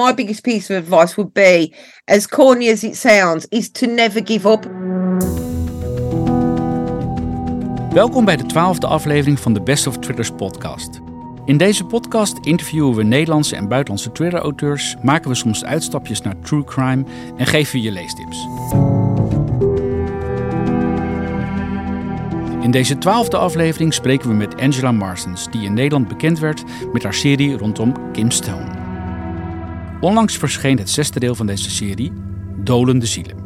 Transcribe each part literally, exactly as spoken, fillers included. my biggest piece of advice would be, as corny as it sounds, is to never give up. Welkom bij de twaalfde aflevering van de Best of Thrillers podcast. In deze podcast interviewen we Nederlandse en buitenlandse thriller-auteurs, maken we soms uitstapjes naar true crime en geven we je leestips. In deze twaalfde aflevering spreken we met Angela Marsons, die in Nederland bekend werd met haar serie rondom Kim Stone. Onlangs verscheen het zesde deel van deze serie, Dolende Zielen.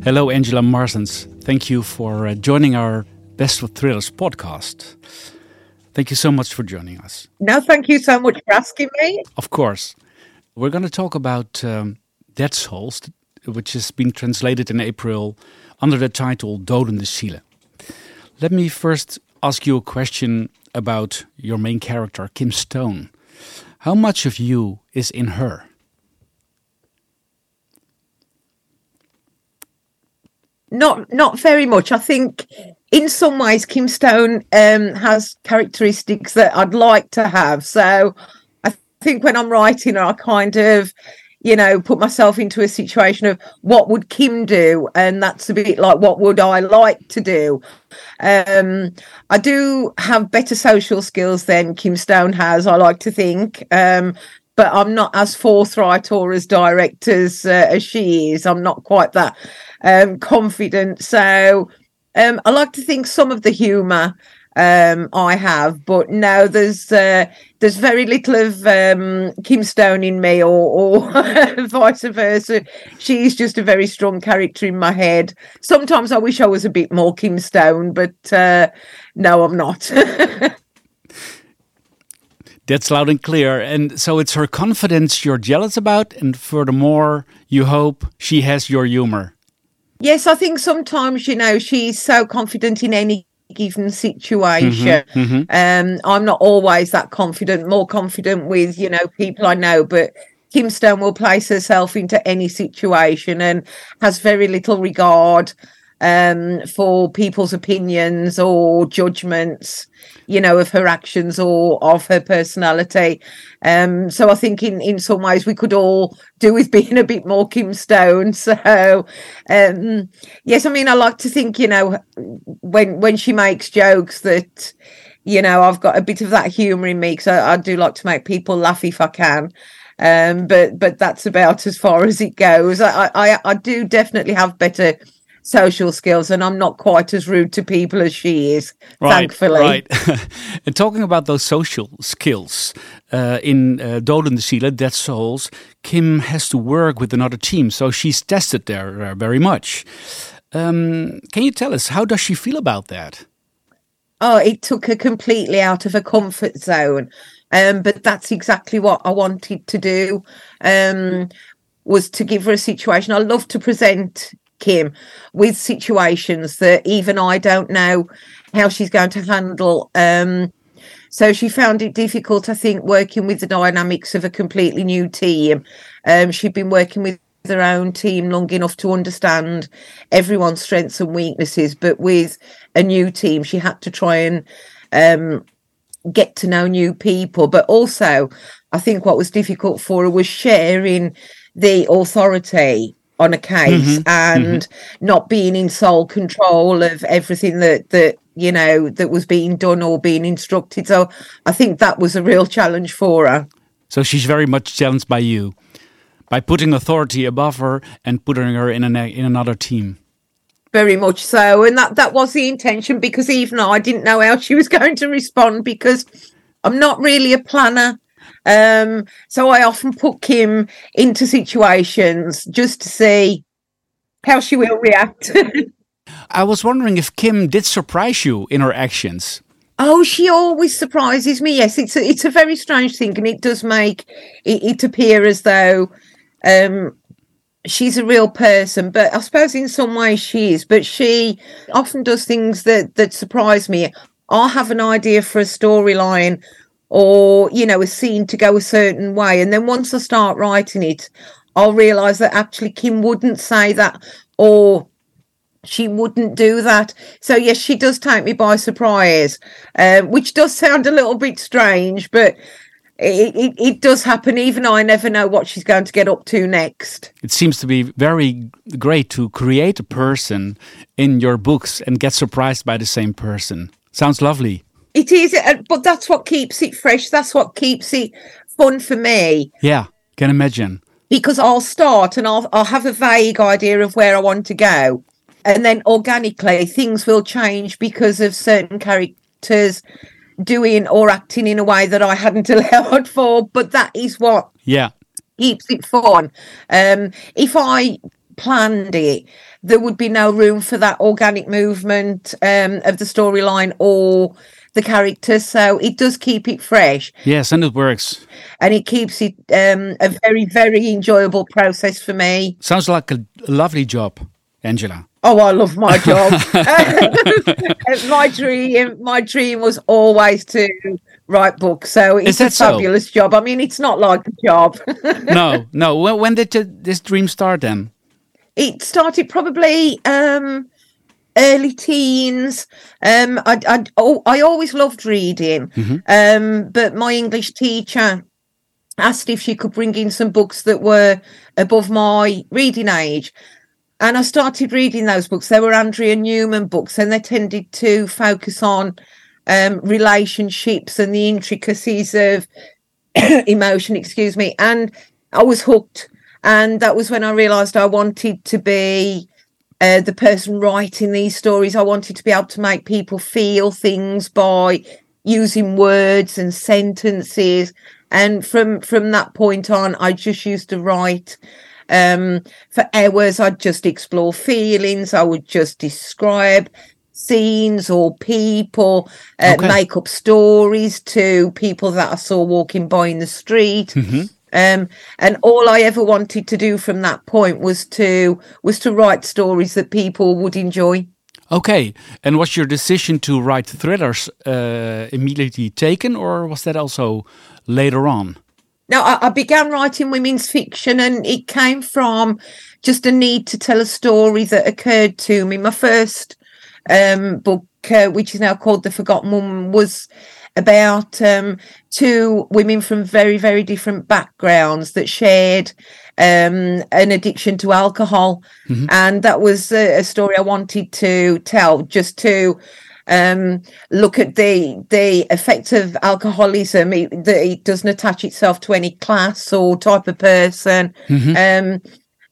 Hello Angela Marsons, thank you for joining our Best of Thrillers podcast. Thank you so much for joining us. No, thank you so much for asking me. Of course. We're going to talk about um, Dead Souls, which has been translated in April under the title Dolende Zielen. Let me first ask you a question about your main character, Kim Stone. How much of you is in her? Not not very much. I think in some ways Kim Stone um, has characteristics that I'd like to have. So I th- think when I'm writing, I kind of, you know, put myself into a situation of what would Kim do? And that's a bit like, what would I like to do? Um, I do have better social skills than Kim Stone has, I like to think. Um, but I'm not as forthright or as direct as, uh, as she is. I'm not quite that um, confident. So um, I like to think some of the humour um I have, but no, there's uh, there's very little of um Kim Stone in me, or, or vice versa. She's just a very strong character in my head. Sometimes I wish I was a bit more Kim Stone, but uh no, I'm not. That's loud and clear. And so it's her confidence you're jealous about, and furthermore you hope she has your humor. Yes, I think sometimes, you know, she's so confident in any given situation. Mm-hmm, mm-hmm. Um, I'm not always that confident, more confident with, you know, people I know, but Kim Stone will place herself into any situation and has very little regard um, for people's opinions or judgments, you know, of her actions or of her personality. Um, so I think in, in some ways we could all do with being a bit more Kim Stone. So, um, yes, I mean, I like to think, you know, when when she makes jokes that, you know, I've got a bit of that humour in me, because I, I do like to make people laugh if I can. Um, but but that's about as far as it goes. I, I, I do definitely have better social skills, and I'm not quite as rude to people as she is, right, thankfully. Right. And talking about those social skills, uh, in uh, Dolende Zielen, Dead Souls, Kim has to work with another team, so she's tested there uh, very much. Um, can you tell us, how does she feel about that? Oh, it took her completely out of her comfort zone, um, but that's exactly what I wanted to do, um, was to give her a situation. I love to present Kim with situations that even I don't know how she's going to handle. Um, so she found it difficult, I think, working with the dynamics of a completely new team. Um, she'd been working with their own team long enough to understand everyone's strengths and weaknesses, but with a new team, she had to try and um, get to know new people. But also, I think what was difficult for her was sharing the authority on a case, mm-hmm, and mm-hmm, not being in sole control of everything that, that, you know, that was being done or being instructed. So I think that was a real challenge for her. So she's very much challenged by you, by putting authority above her and putting her in an, in another team. Very much so. And that, that was the intention, because even I didn't know how she was going to respond, because I'm not really a planner. Um, so I often put Kim into situations just to see how she will react. I was wondering if Kim did surprise you in her actions. Oh, she always surprises me. Yes, it's a, it's a very strange thing, and it does make it, it appear as though um, she's a real person. But I suppose in some ways she is. But she often does things that, that surprise me. I'll have an idea for a storyline, or, you know, a scene to go a certain way, and then once I start writing it, I'll realise that actually Kim wouldn't say that, or she wouldn't do that. So yes, she does take me by surprise, um, which does sound a little bit strange, but it, it, it does happen. Even I never know what she's going to get up to next. It seems to be very great to create a person in your books and get surprised by the same person. Sounds lovely. It is, but that's what keeps it fresh. That's what keeps it fun for me. Yeah, can imagine. Because I'll start and I'll, I'll have a vague idea of where I want to go. And then organically things will change because of certain characters doing or acting in a way that I hadn't allowed for. But that is what yeah. keeps it fun. Um, if I planned it, there would be no room for that organic movement um, of the storyline or the characters, so it does keep it fresh. Yes, and it works. And it keeps it um, a very, very enjoyable process for me. Sounds like a lovely job, Angela. Oh, I love my job. my dream, my dream was always to write books, so it's a fabulous so? job. I mean, it's not like a job. no, no. When, when did you, this dream start then? It started probably um, early teens. Um, I, I, oh, I always loved reading, mm-hmm. um, but my English teacher asked if she could bring in some books that were above my reading age. And I started reading those books. They were Andrea Newman books, and they tended to focus on um, relationships and the intricacies of emotion, excuse me. And I was hooked. And that was when I realised I wanted to be uh, the person writing these stories. I wanted to be able to make people feel things by using words and sentences. And from, from that point on, I just used to write um, for hours. I'd just explore feelings. I would just describe scenes or people, uh, okay. make up stories to people that I saw walking by in the street. Mm-hmm. Um, and all I ever wanted to do from that point was to was to write stories that people would enjoy. Okay. And was your decision to write thrillers uh, immediately taken, or was that also later on? No, I, I began writing women's fiction, and it came from just a need to tell a story that occurred to me. My first um, book, uh, which is now called The Forgotten Woman, was about um, two women from very, very different backgrounds that shared um, an addiction to alcohol. Mm-hmm. And that was a, a story I wanted to tell, just to um, look at the the effects of alcoholism. It, the, it doesn't attach itself to any class or type of person. Mm-hmm. Um,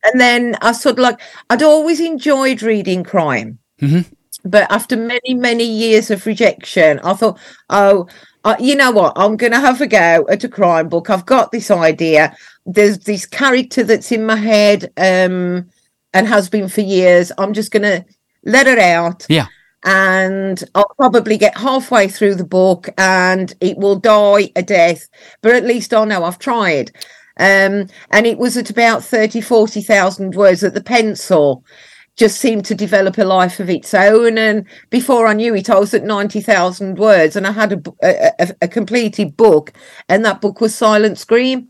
and then I sort of like, I'd always enjoyed reading crime. Mm-hmm. But after many, many years of rejection, I thought, oh, uh, you know what? I'm going to have a go at a crime book. I've got this idea. There's this character that's in my head um, and has been for years. I'm just going to let her out. Yeah. And I'll probably get halfway through the book and it will die a death. But at least I know I've tried. Um, and it was at about thirty, forty thousand words that the pencil just seemed to develop a life of its own. And before I knew it, I was at ninety thousand words, and I had a, a, a completed book, and that book was Silent Scream.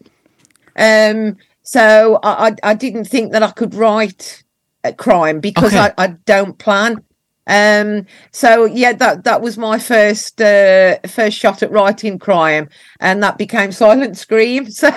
Um, so I, I didn't think that I could write a crime because okay. I, I don't plan. Um, so yeah, that, that was my first, uh, first shot at writing crime, and that became Silent Scream. So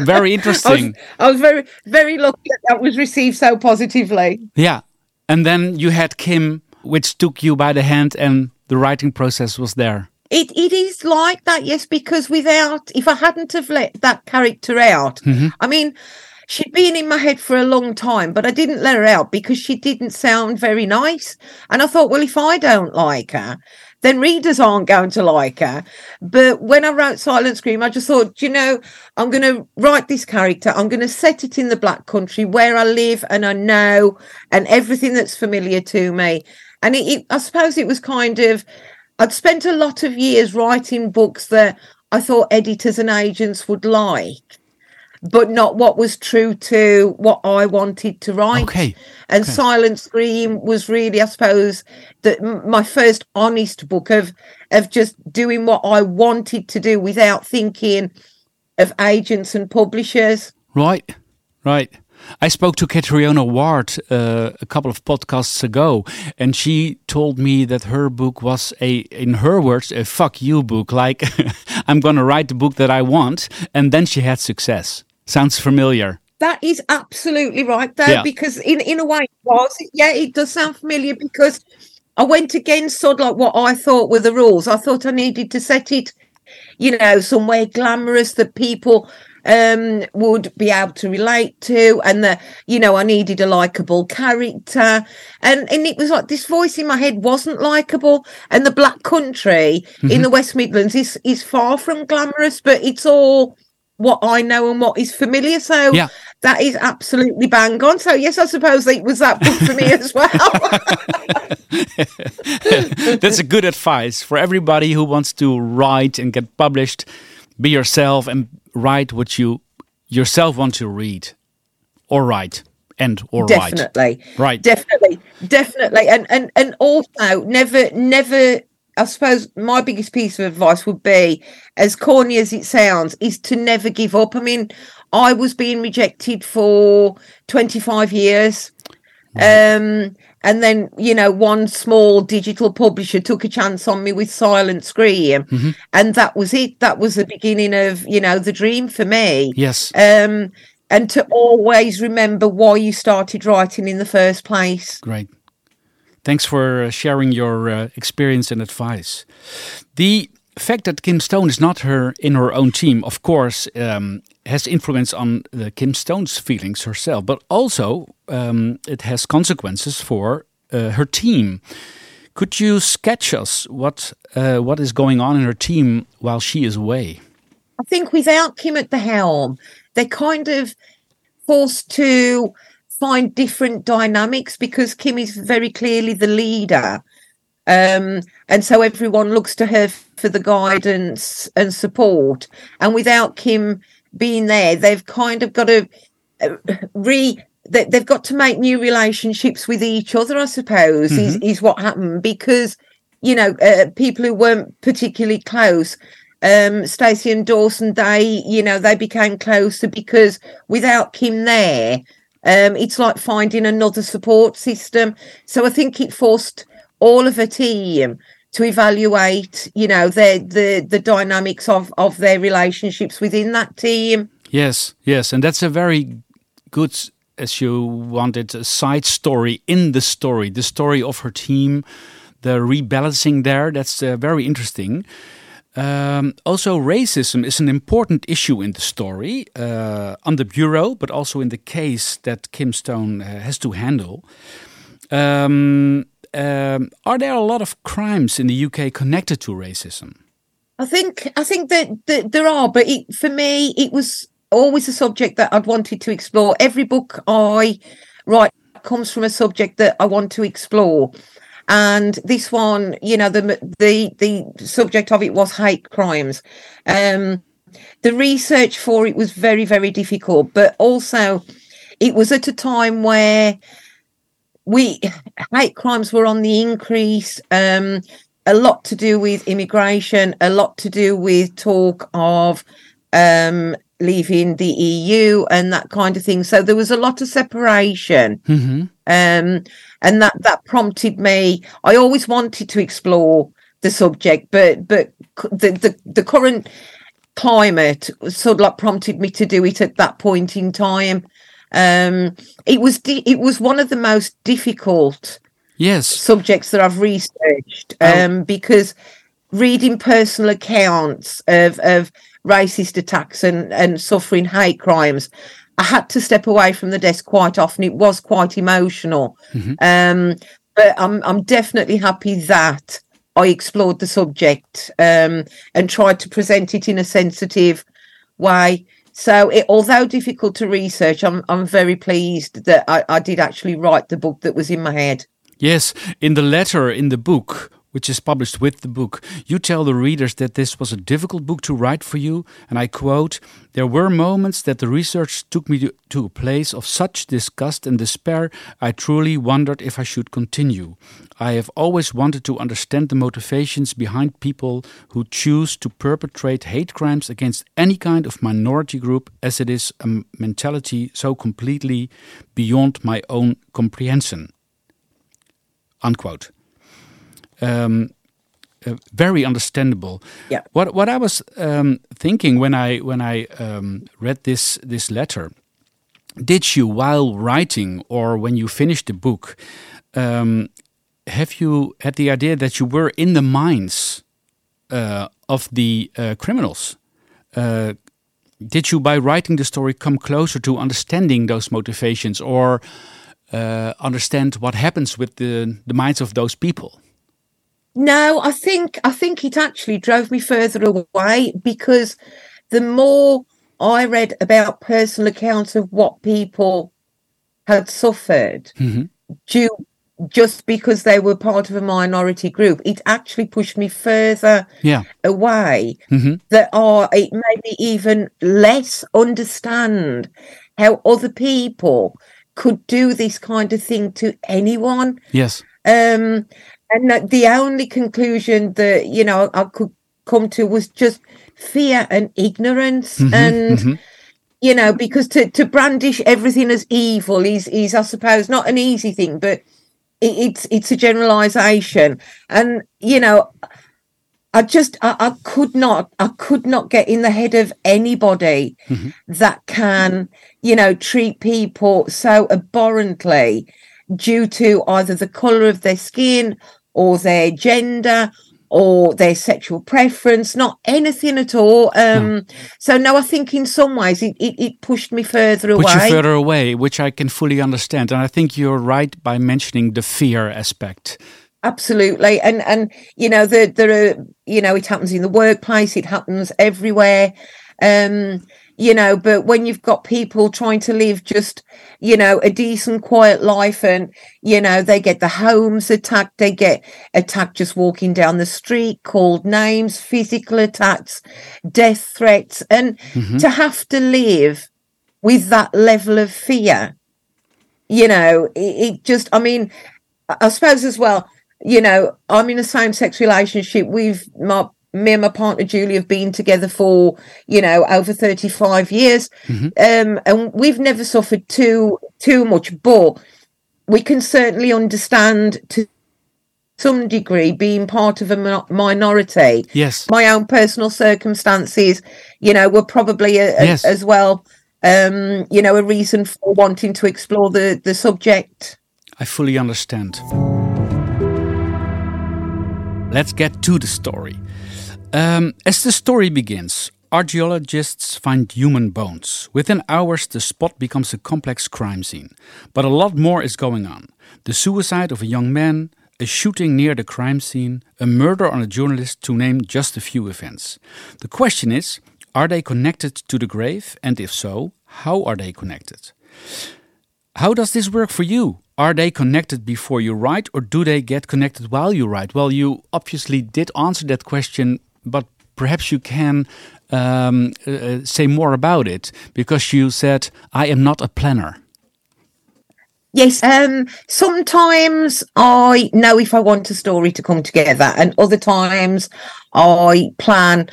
very interesting. I was, I was very, very lucky that that was received so positively. Yeah. And then you had Kim, which took you by the hand, and the writing process was there. It It is like that. Yes. Because without, if I hadn't have let that character out, mm-hmm. I mean, she'd been in my head for a long time, but I didn't let her out because she didn't sound very nice. And I thought, well, if I don't like her, then readers aren't going to like her. But when I wrote Silent Scream, I just thought, you know, I'm going to write this character. I'm going to set it in the Black Country where I live and I know and everything that's familiar to me. And it, it, I suppose it was kind of, I'd spent a lot of years writing books that I thought editors and agents would like, but not what was true to what I wanted to write. Okay. And okay. Silent Scream was really, I suppose, that my first honest book of of just doing what I wanted to do without thinking of agents and publishers. Right, right. I spoke to Catriona Ward uh, a couple of podcasts ago, and she told me that her book was a, in her words, a fuck you book. Like, I'm going to write the book that I want, and then she had success. Sounds familiar. That is absolutely right, though, yeah. Because in, in a way it was. Yeah, it does sound familiar because I went against sort of like what I thought were the rules. I thought I needed to set it, you know, somewhere glamorous that people um, would be able to relate to, and that, you know, I needed a likeable character. And, and it was like this voice in my head wasn't likeable. And the Black Country mm-hmm. in the West Midlands is, is far from glamorous, but it's all what I know and what is familiar. So yeah. That is absolutely bang on. So yes, I suppose it was that book for me as well. That's a good advice for everybody who wants to write and get published. Be yourself and write what you yourself want to read or write. And or definitely. Write. Right. Definitely. Definitely. And, and, and also never, never, I suppose my biggest piece of advice would be, as corny as it sounds, is to never give up. I mean, I was being rejected for twenty-five years. Um, and then, you know, one small digital publisher took a chance on me with Silent Scream. Mm-hmm. And that was it. That was the beginning of, you know, the dream for me. Yes. Um, and to always remember why you started writing in the first place. Great. Thanks for sharing your uh, experience and advice. The fact that Kim Stone is not her in her own team, of course, um, has influence on uh, Kim Stone's feelings herself, but also um, it has consequences for uh, her team. Could you sketch us what uh, what is going on in her team while she is away? I think without Kim at the helm, they're kind of forced to find different dynamics because Kim is very clearly the leader. Um, and so everyone looks to her for the guidance and support. And without Kim being there, they've kind of got to re... They've got to make new relationships with each other, I suppose, mm-hmm. is, is what happened. Because, you know, uh, people who weren't particularly close... Um, Stacey and Dawson, they, you know, they became closer because without Kim there... Um, it's like finding another support system. So I think it forced all of her team to evaluate, you know, their, the the dynamics of, of their relationships within that team. Yes, yes. And that's a very good, as you wanted, a side story in the story, the story of her team, the rebalancing there. That's uh, very interesting. Um, also, racism is an important issue in the story, uh, on the bureau, but also in the case that Kim Stone uh, has to handle. Um, um, are there a lot of crimes in the U K connected to racism? I think I think that, that there are, but it, for me, it was always a subject that I'd wanted to explore. Every book I write comes from a subject that I want to explore. And this one, you know, the the the subject of it was hate crimes. Um, the research for it was very, very difficult, but also it was at a time where we hate crimes were on the increase, um, a lot to do with immigration, a lot to do with talk of um, leaving the E U and that kind of thing. So there was a lot of separation. Mm-hmm. Um, and that, that prompted me. I always wanted to explore the subject, but but the, the, the current climate sort of like prompted me to do it at that point in time. Um, it was di- it was one of the most difficult yes. subjects that I've researched um, oh. because reading personal accounts of, of racist attacks and, and suffering hate crimes, I had to step away from the desk quite often. It was quite emotional. Mm-hmm. Um, but I'm I'm definitely happy that I explored the subject um, and tried to present it in a sensitive way. So it, although difficult to research, I'm I'm very pleased that I, I did actually write the book that was in my head. Yes, in the letter in the book, which is published with the book. You tell the readers that this was a difficult book to write for you, and I quote, "There were moments that the research took me to, to a place of such disgust and despair, I truly wondered if I should continue. I have always wanted to understand the motivations behind people who choose to perpetrate hate crimes against any kind of minority group, as it is a mentality so completely beyond my own comprehension." Unquote. Um, uh, very understandable. Yeah. What what I was um, thinking when I when I um, read this this letter, did you, while writing or when you finished the book, um, have you had the idea that you were in the minds uh, of the uh, criminals? Uh, did you, by writing the story, come closer to understanding those motivations or uh, understand what happens with the the minds of those people? No, I think I think it actually drove me further away, because the more I read about personal accounts of what people had suffered, mm-hmm. due just because they were part of a minority group, it actually pushed me further yeah. away. Mm-hmm. That are it made me even less understand how other people could do this kind of thing to anyone. Yes. Um, And the only conclusion that, you know, I could come to was just fear and ignorance. Mm-hmm, and, mm-hmm. you know, because to, to brandish everything as evil is, is, I suppose, not an easy thing, but it, it's it's a generalisation. And, you know, I just, I, I could not, I could not get in the head of anybody mm-hmm. that can, you know, treat people so abhorrently due to either the colour of their skin or their gender or their sexual preference, not anything at all. Um, no. So, no, I think in some ways it, it, it pushed me further away. Pushed you further away, which I can fully understand. And I think you're right by mentioning the fear aspect. Absolutely. And, and you know, there the, are, you know, it happens in the workplace, it happens everywhere. Um, you know, but when you've got people trying to live just, you know, a decent, quiet life, and, you know, they get the homes attacked, they get attacked just walking down the street, called names, physical attacks, death threats, and mm-hmm. to have to live with that level of fear, you know, it, it just, I mean, I suppose as well, you know, I'm in a same-sex relationship. We've, my Me and my partner Julie have been together for, you know, over thirty-five years, mm-hmm. um, and we've never suffered too too much. But we can certainly understand, to some degree, being part of a minority. Yes, my own personal circumstances, you know, were probably a, a, yes. as well, um, you know, a reason for wanting to explore the the subject. I fully understand. Let's get to the story. Um, as the story begins, archaeologists find human bones. Within hours, the spot becomes a complex crime scene. But a lot more is going on. The suicide of a young man, a shooting near the crime scene, a murder on a journalist, to name just a few events. The question is, are they connected to the grave? And if so, how are they connected? How does this work for you? Are they connected before you write, or do they get connected while you write? Well, you obviously did answer that question, but perhaps you can um, uh, say more about it, because you said, I am not a planner. Yes, um, sometimes I know if I want a story to come together, and other times I plan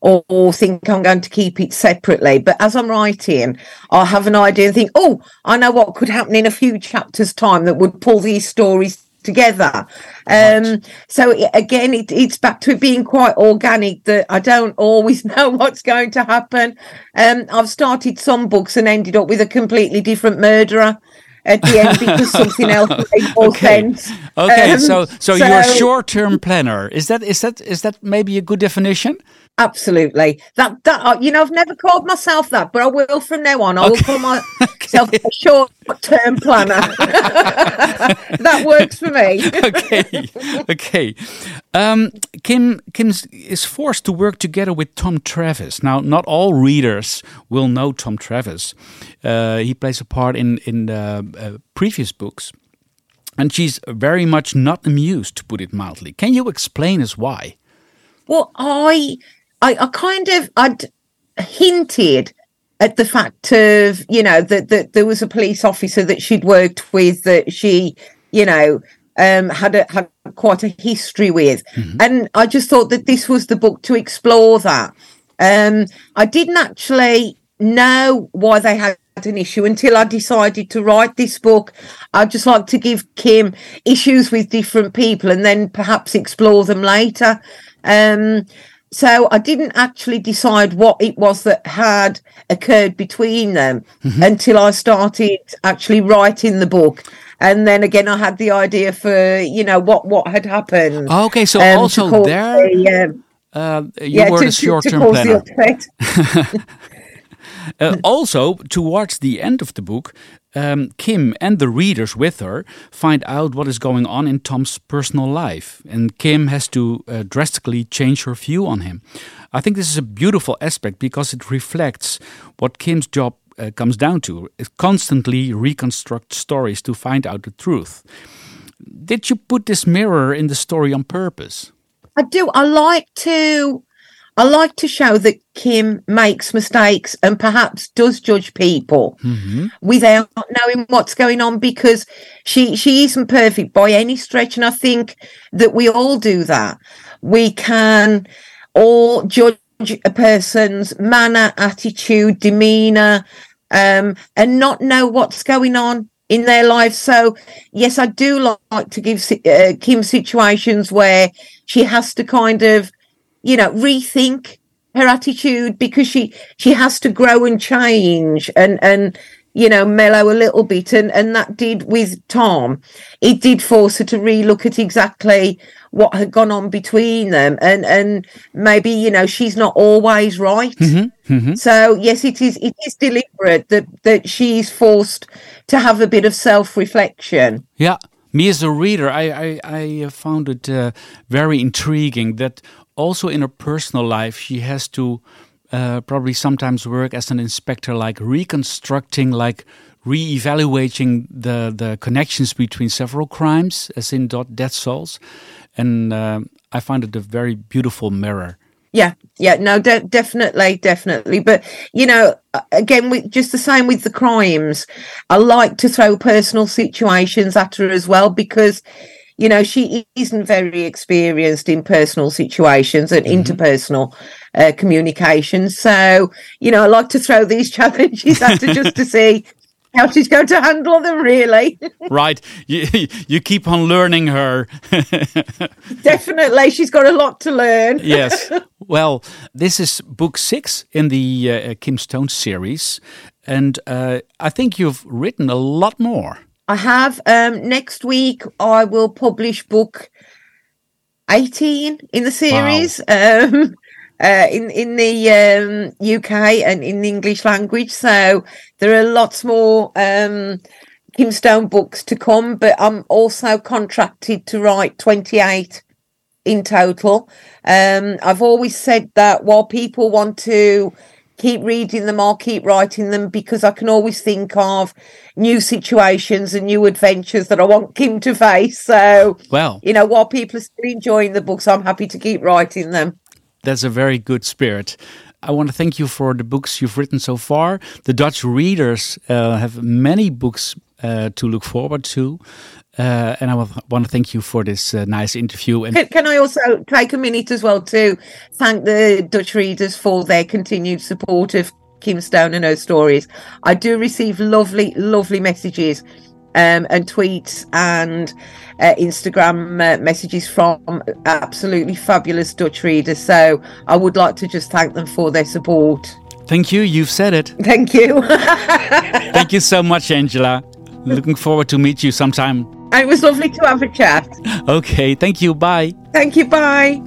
or, or think I'm going to keep it separately. But as I'm writing, I have an idea and think, oh, I know what could happen in a few chapters' time that would pull these stories together. Um, so it, again, it, it's back to it being quite organic, that I don't always know what's going to happen. Um, I've started some books and ended up with a completely different murderer at the end because something else made more okay. sense. Okay, um, so, so so you're a short-term planner. Is that is that is that maybe a good definition? Absolutely. That that you know, I've never called myself that, but I will from now on. I okay. will call myself okay. a short-term planner. That works for me. okay, okay. Um, Kim Kim is forced to work together with Tom Travis. Now, not all readers will know Tom Travis. Uh, he plays a part in in the uh, previous books. And she's very much not amused, to put it mildly. Can you explain us why? Well, I, I, I kind of, I'd hinted at the fact of, you know, that, that there was a police officer that she'd worked with that she, you know, um, had a, had quite a history with. Mm-hmm. And I just thought that this was the book to explore that. Um, I didn't actually know why they had an issue until I decided to write this book. I'd just like to give Kim issues with different people and then perhaps explore them later. Um, so I didn't actually decide what it was that had occurred between them mm-hmm. until I started actually writing the book. And then again, I had the idea for, you know, what, what had happened. Okay, so um, also there, the, um, uh, you yeah, were to, a short-term to, to planner. Uh, also, towards the end of the book, um, Kim and the readers with her find out what is going on in Tom's personal life. And Kim has to uh, drastically change her view on him. I think this is a beautiful aspect because it reflects what Kim's job uh, comes down to. It constantly reconstructs stories to find out the truth. Did you put this mirror in the story on purpose? I do. I like to... I like to show that Kim makes mistakes and perhaps does judge people mm-hmm. without knowing what's going on, because she she isn't perfect by any stretch. And I think that we all do that. We can all judge a person's manner, attitude, demeanour, um, and not know what's going on in their life. So, yes, I do like to give uh, Kim situations where she has to kind of, you know, rethink her attitude, because she, she has to grow and change and, and, you know, mellow a little bit. And, and that did with Tom. It did force her to relook at exactly what had gone on between them. And, and maybe, you know, she's not always right. Mm-hmm. Mm-hmm. So, yes, it is, it is deliberate that, that she's forced to have a bit of self-reflection. Yeah. Me as a reader, I, I, I found it uh, very intriguing that also in her personal life, she has to uh, probably sometimes work as an inspector, like reconstructing, like re-evaluating the, the connections between several crimes, as in Dead Souls. And uh, I find it a very beautiful mirror. Yeah, yeah, no, de- definitely, definitely. But, you know, again, we, just the same with the crimes, I like to throw personal situations at her as well, because, you know, she isn't very experienced in personal situations and mm-hmm. interpersonal uh, communication. So, you know, I like to throw these challenges at her just to see how she's going to handle them, really. Right. You, you keep on learning her. Definitely. She's got a lot to learn. Yes. Well, this is book six in the uh, Kim Stone series. And uh, I think you've written a lot more. I have. Um, next week, I will publish book eighteen in the series. Wow. Um Uh, in in the um, U K and in the English language, so there are lots more um, Kim Stone books to come. But I'm also contracted to write twenty-eight in total. Um, I've always said that while people want to keep reading them, I'll keep writing them, because I can always think of new situations and new adventures that I want Kim to face. So, well, you know, while people are still enjoying the books, I'm happy to keep writing them. That's a very good spirit. I want to thank you for the books you've written so far. The Dutch readers uh, have many books uh, to look forward to. Uh, and I want to thank you for this uh, nice interview. And can, can I also take a minute as well to thank the Dutch readers for their continued support of Kim Stone and her stories. I do receive lovely, lovely messages Um, and tweets and uh, Instagram uh, messages from absolutely fabulous Dutch readers. So I would like to just thank them for their support. Thank you. You've said it. Thank you. Thank you so much, Angela. Looking forward to meet you sometime. It was lovely to have a chat. Okay. Thank you. Bye. Thank you. Bye.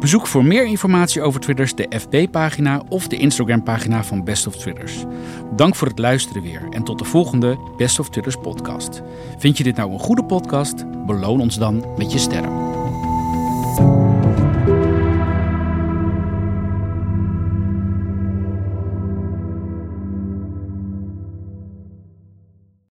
Bezoek voor meer informatie over thrillers de F B-pagina of de Instagram-pagina van Best of Thrillers. Dank voor het luisteren weer en tot de volgende Best of Thrillers podcast. Vind je dit nou een goede podcast? Beloon ons dan met je sterren.